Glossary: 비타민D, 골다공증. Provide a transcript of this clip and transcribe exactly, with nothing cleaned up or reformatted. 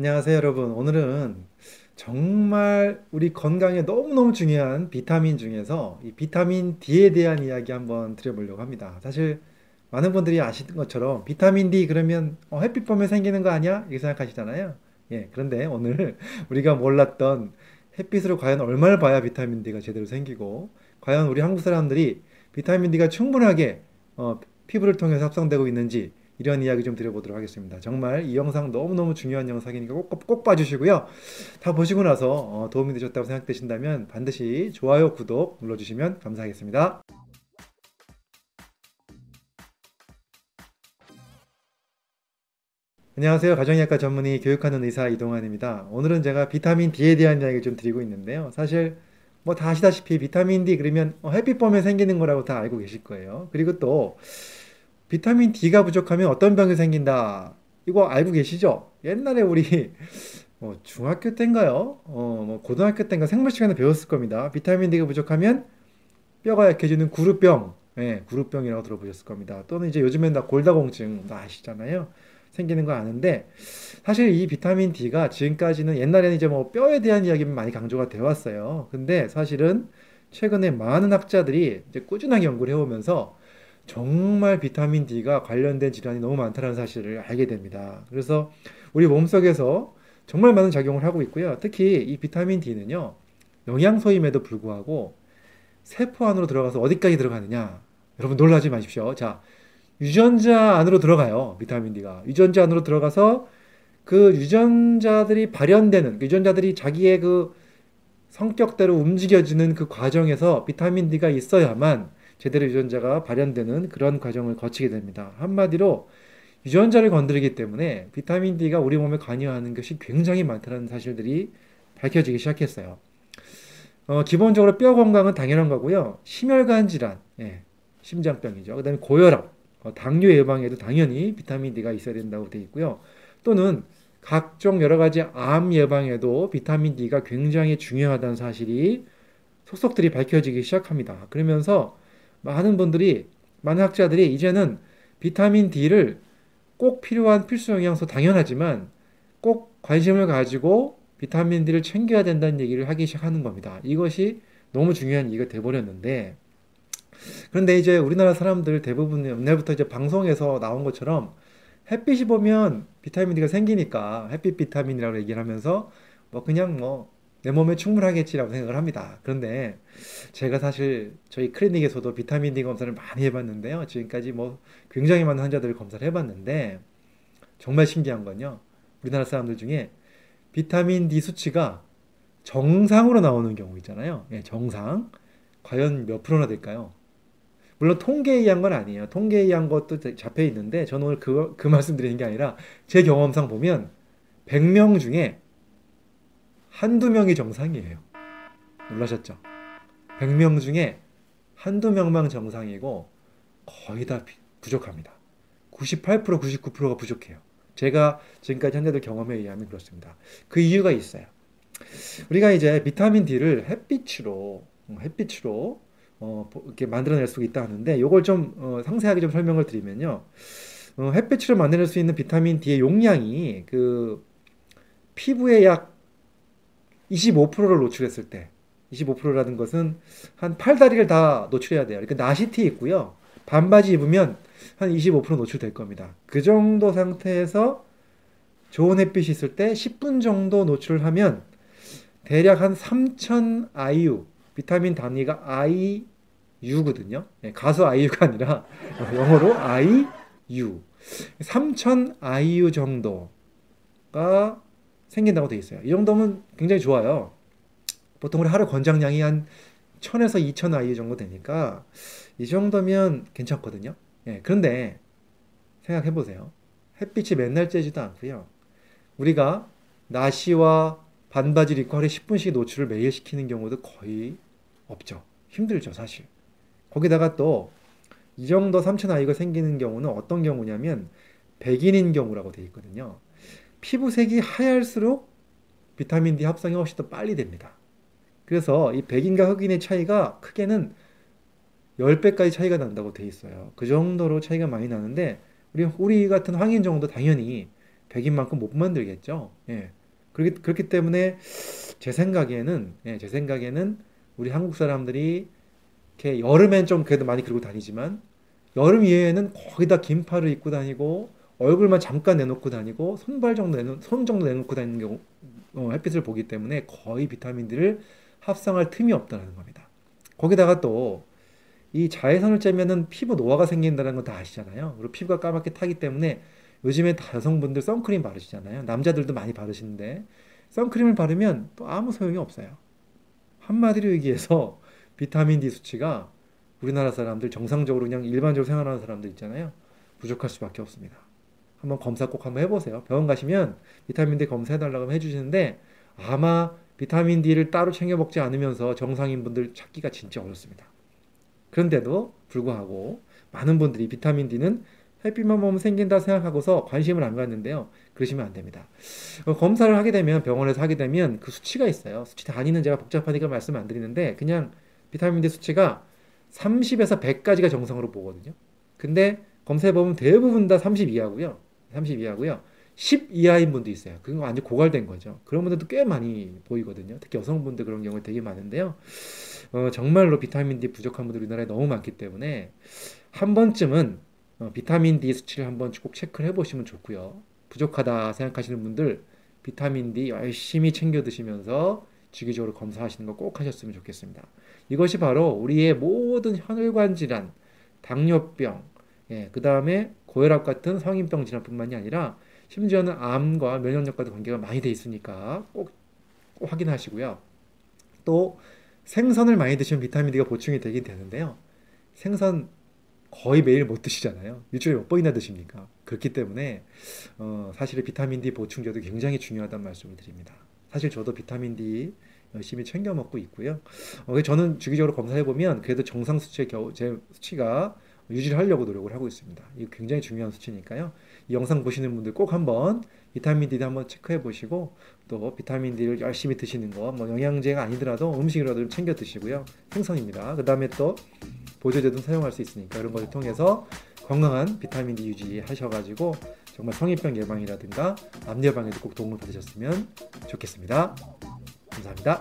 안녕하세요 여러분. 오늘은 정말 우리 건강에 너무너무 중요한 비타민 중에서 이 비타민 D에 대한 이야기 한번 드려보려고 합니다. 사실 많은 분들이 아시는 것처럼 비타민 D 그러면 어, 햇빛 보면 생기는 거 아니야? 이렇게 생각하시잖아요. 예, 그런데 오늘 우리가 몰랐던 햇빛으로 과연 얼마를 봐야 비타민 D가 제대로 생기고 과연 우리 한국 사람들이 비타민 D가 충분하게 어, 피부를 통해서 합성되고 있는지 이런 이야기 좀 드려보도록 하겠습니다. 정말 이 영상 너무너무 중요한 영상이니까 꼭, 꼭 봐주시고요. 다 보시고 나서 도움이 되셨다고 생각되신다면 반드시 좋아요, 구독 눌러주시면 감사하겠습니다. 안녕하세요. 가정의학과 전문의 교육하는 의사 이동환입니다. 오늘은 제가 비타민 D에 대한 이야기를 좀 드리고 있는데요. 사실 뭐 다 아시다시피 비타민 D 그러면 햇빛 보면 생기는 거라고 다 알고 계실 거예요. 그리고 또 비타민 D가 부족하면 어떤 병이 생긴다. 이거 알고 계시죠? 옛날에 우리 뭐 중학교 때인가요? 어, 뭐 고등학교 때인가 생물 시간에 배웠을 겁니다. 비타민 D가 부족하면 뼈가 약해지는 구루병. 예, 구루병이라고 들어보셨을 겁니다. 또는 이제 요즘엔 다 골다공증 다 아시잖아요. 생기는 거 아는데 사실 이 비타민 D가 지금까지는 옛날에는 이제 뭐 뼈에 대한 이야기만 많이 강조가 되어 왔어요. 근데 사실은 최근에 많은 학자들이 이제 꾸준하게 연구를 해오면서 정말 비타민 D가 관련된 질환이 너무 많다는 사실을 알게 됩니다. 그래서 우리 몸속에서 정말 많은 작용을 하고 있고요. 특히 이 비타민 D는요. 영양소임에도 불구하고 세포 안으로 들어가서 어디까지 들어가느냐. 여러분 놀라지 마십시오. 자, 유전자 안으로 들어가요. 비타민 D가. 유전자 안으로 들어가서 그 유전자들이 발현되는, 그 유전자들이 자기의 그 성격대로 움직여지는 그 과정에서 비타민 D가 있어야만 제대로 유전자가 발현되는 그런 과정을 거치게 됩니다. 한마디로 유전자를 건드리기 때문에 비타민 D가 우리 몸에 관여하는 것이 굉장히 많다는 사실들이 밝혀지기 시작했어요. 어, 기본적으로 뼈 건강은 당연한 거고요. 심혈관 질환, 예, 심장병이죠. 그 다음에 고혈압, 어, 당뇨 예방에도 당연히 비타민 D가 있어야 된다고 되어 있고요. 또는 각종 여러 가지 암 예방에도 비타민 D가 굉장히 중요하다는 사실이 속속들이 밝혀지기 시작합니다. 그러면서 많은 분들이, 많은 학자들이 이제는 비타민 D를 꼭 필요한 필수 영양소 당연하지만 꼭 관심을 가지고 비타민 D를 챙겨야 된다는 얘기를 하기 시작하는 겁니다. 이것이 너무 중요한 얘기가 돼버렸는데, 그런데 이제 우리나라 사람들 대부분 옛날부터 이제 방송에서 나온 것처럼 햇빛이 보면 비타민 D가 생기니까 햇빛 비타민이라고 얘기를 하면서 뭐 그냥 뭐 내 몸에 충분하겠지라고 생각을 합니다. 그런데 제가 사실 저희 클리닉에서도 비타민 D 검사를 많이 해봤는데요. 지금까지 뭐 굉장히 많은 환자들을 검사를 해봤는데 정말 신기한 건요. 우리나라 사람들 중에 비타민 D 수치가 정상으로 나오는 경우 있잖아요. 예, 정상. 과연 몇 프로나 될까요? 물론 통계에 의한 건 아니에요. 통계에 의한 것도 잡혀 있는데 저는 오늘 그, 그 말씀 드리는 게 아니라 제 경험상 보면 백 명 중에 한두 명이 정상이에요. 놀라셨죠? 백 명 중에 한두 명만 정상이고 거의 다 부족합니다. 구십팔 퍼센트, 구십구 퍼센트가 부족해요. 제가 지금까지 환자들 경험에 의하면 그렇습니다. 그 이유가 있어요. 우리가 이제 비타민 D를 햇빛으로 햇빛으로 어, 이렇게 만들어낼 수 있다 하는데 이걸 좀 어, 상세하게 좀 설명을 드리면요. 어, 햇빛으로 만들어낼 수 있는 비타민 D의 용량이 그 피부에 약 이십오 퍼센트를 노출했을 때 이십오 퍼센트라는 것은 한 팔다리를 다 노출해야 돼요. 그러니까 나시티 있고요. 반바지 입으면 한 이십오 퍼센트 노출될 겁니다. 그 정도 상태에서 좋은 햇빛이 있을 때 십 분 정도 노출을 하면 대략 한 삼천 아이유, 비타민 단위가 아이유거든요. 네, 가수 아이유가 아니라 영어로 아이유. 삼천 아이유 정도가 생긴다고 되어 있어요. 이 정도면 굉장히 좋아요. 보통 우리 하루 권장량이 한 천에서 이천 아이유 정도 되니까 이 정도면 괜찮거든요. 예, 그런데 생각해보세요. 햇빛이 맨날 쬐지도 않고요. 우리가 나시와 반바지를 입고 하루에 십 분씩 노출을 매일 시키는 경우도 거의 없죠. 힘들죠, 사실. 거기다가 또 이 정도 삼천 아이유가 생기는 경우는 어떤 경우냐면 백인인 경우라고 되어 있거든요. 피부색이 하얄수록 비타민 D 합성이 훨씬 더 빨리 됩니다. 그래서 이 백인과 흑인의 차이가 크게는 십 배까지 차이가 난다고 돼 있어요. 그 정도로 차이가 많이 나는데 우리, 우리 같은 황인 정도 당연히 백인만큼 못 만들겠죠. 예. 그렇기, 그렇기 때문에 제 생각에는, 예, 제 생각에는 우리 한국 사람들이 이렇게 여름엔 좀 그래도 많이 들고 다니지만 여름 이외에는 거기다 긴팔을 입고 다니고 얼굴만 잠깐 내놓고 다니고 손발 정도 내놓, 손 정도 내놓고 다니는 경우, 어, 햇빛을 보기 때문에 거의 비타민D를 합성할 틈이 없다는 겁니다. 거기다가 또 이 자외선을 쬐면은 피부 노화가 생긴다는 건 다 아시잖아요. 그리고 피부가 까맣게 타기 때문에 요즘에 다 여성분들 선크림 바르시잖아요. 남자들도 많이 바르시는데 선크림을 바르면 또 아무 소용이 없어요. 한마디로 얘기해서 비타민D 수치가 우리나라 사람들 정상적으로 그냥 일반적으로 생활하는 사람들 있잖아요. 부족할 수밖에 없습니다. 한번 검사 꼭 한번 해보세요. 병원 가시면 비타민D 검사해달라고 해주시는데 아마 비타민D를 따로 챙겨 먹지 않으면서 정상인 분들 찾기가 진짜 어렵습니다. 그런데도 불구하고 많은 분들이 비타민D는 햇빛만 보면 생긴다 생각하고서 관심을 안 갖는데요. 그러시면 안 됩니다. 검사를 하게 되면, 병원에서 하게 되면 그 수치가 있어요. 수치 단위는 제가 복잡하니까 말씀 안 드리는데 그냥 비타민D 수치가 삼십에서 백까지가 정상으로 보거든요. 근데 검사해보면 대부분 다 삼십 이하고요. 삼십 이하고요. 십 이하인 분도 있어요. 그건 완전 고갈된 거죠. 그런 분들도 꽤 많이 보이거든요. 특히 여성분들 그런 경우에 되게 많은데요. 어, 정말로 비타민D 부족한 분들이 우리나라에 너무 많기 때문에 한 번쯤은 어, 비타민D 수치를 한번 꼭 체크를 해보시면 좋고요. 부족하다 생각하시는 분들 비타민D 열심히 챙겨 드시면서 주기적으로 검사하시는 거 꼭 하셨으면 좋겠습니다. 이것이 바로 우리의 모든 혈관 질환, 당뇨병, 예, 그 다음에 고혈압 같은 성인병 질환뿐만이 아니라 심지어는 암과 면역력과도 관계가 많이 돼 있으니까 꼭, 꼭 확인하시고요. 또 생선을 많이 드시면 비타민D가 보충이 되긴 되는데요. 생선 거의 매일 못 드시잖아요. 일주일에 몇 번이나 드십니까? 그렇기 때문에 어, 사실 비타민D 보충제도 굉장히 중요하다는 말씀을 드립니다. 사실 저도 비타민D 열심히 챙겨 먹고 있고요. 어, 저는 주기적으로 검사해보면 그래도 정상 수치의 겨우, 제 수치가 유지를 하려고 노력을 하고 있습니다. 이거 굉장히 중요한 수치니까요. 이 영상 보시는 분들 꼭 한번 비타민D도 한번 체크해보시고 또 비타민D를 열심히 드시는 거, 뭐 영양제가 아니더라도 음식이라도 좀 챙겨 드시고요. 생선입니다. 그 다음에 또 보조제도 사용할 수 있으니까 이런 것을 통해서 건강한 비타민D 유지하셔가지고 정말 성인병 예방이라든가 암 예방에도 꼭 도움을 받으셨으면 좋겠습니다. 감사합니다.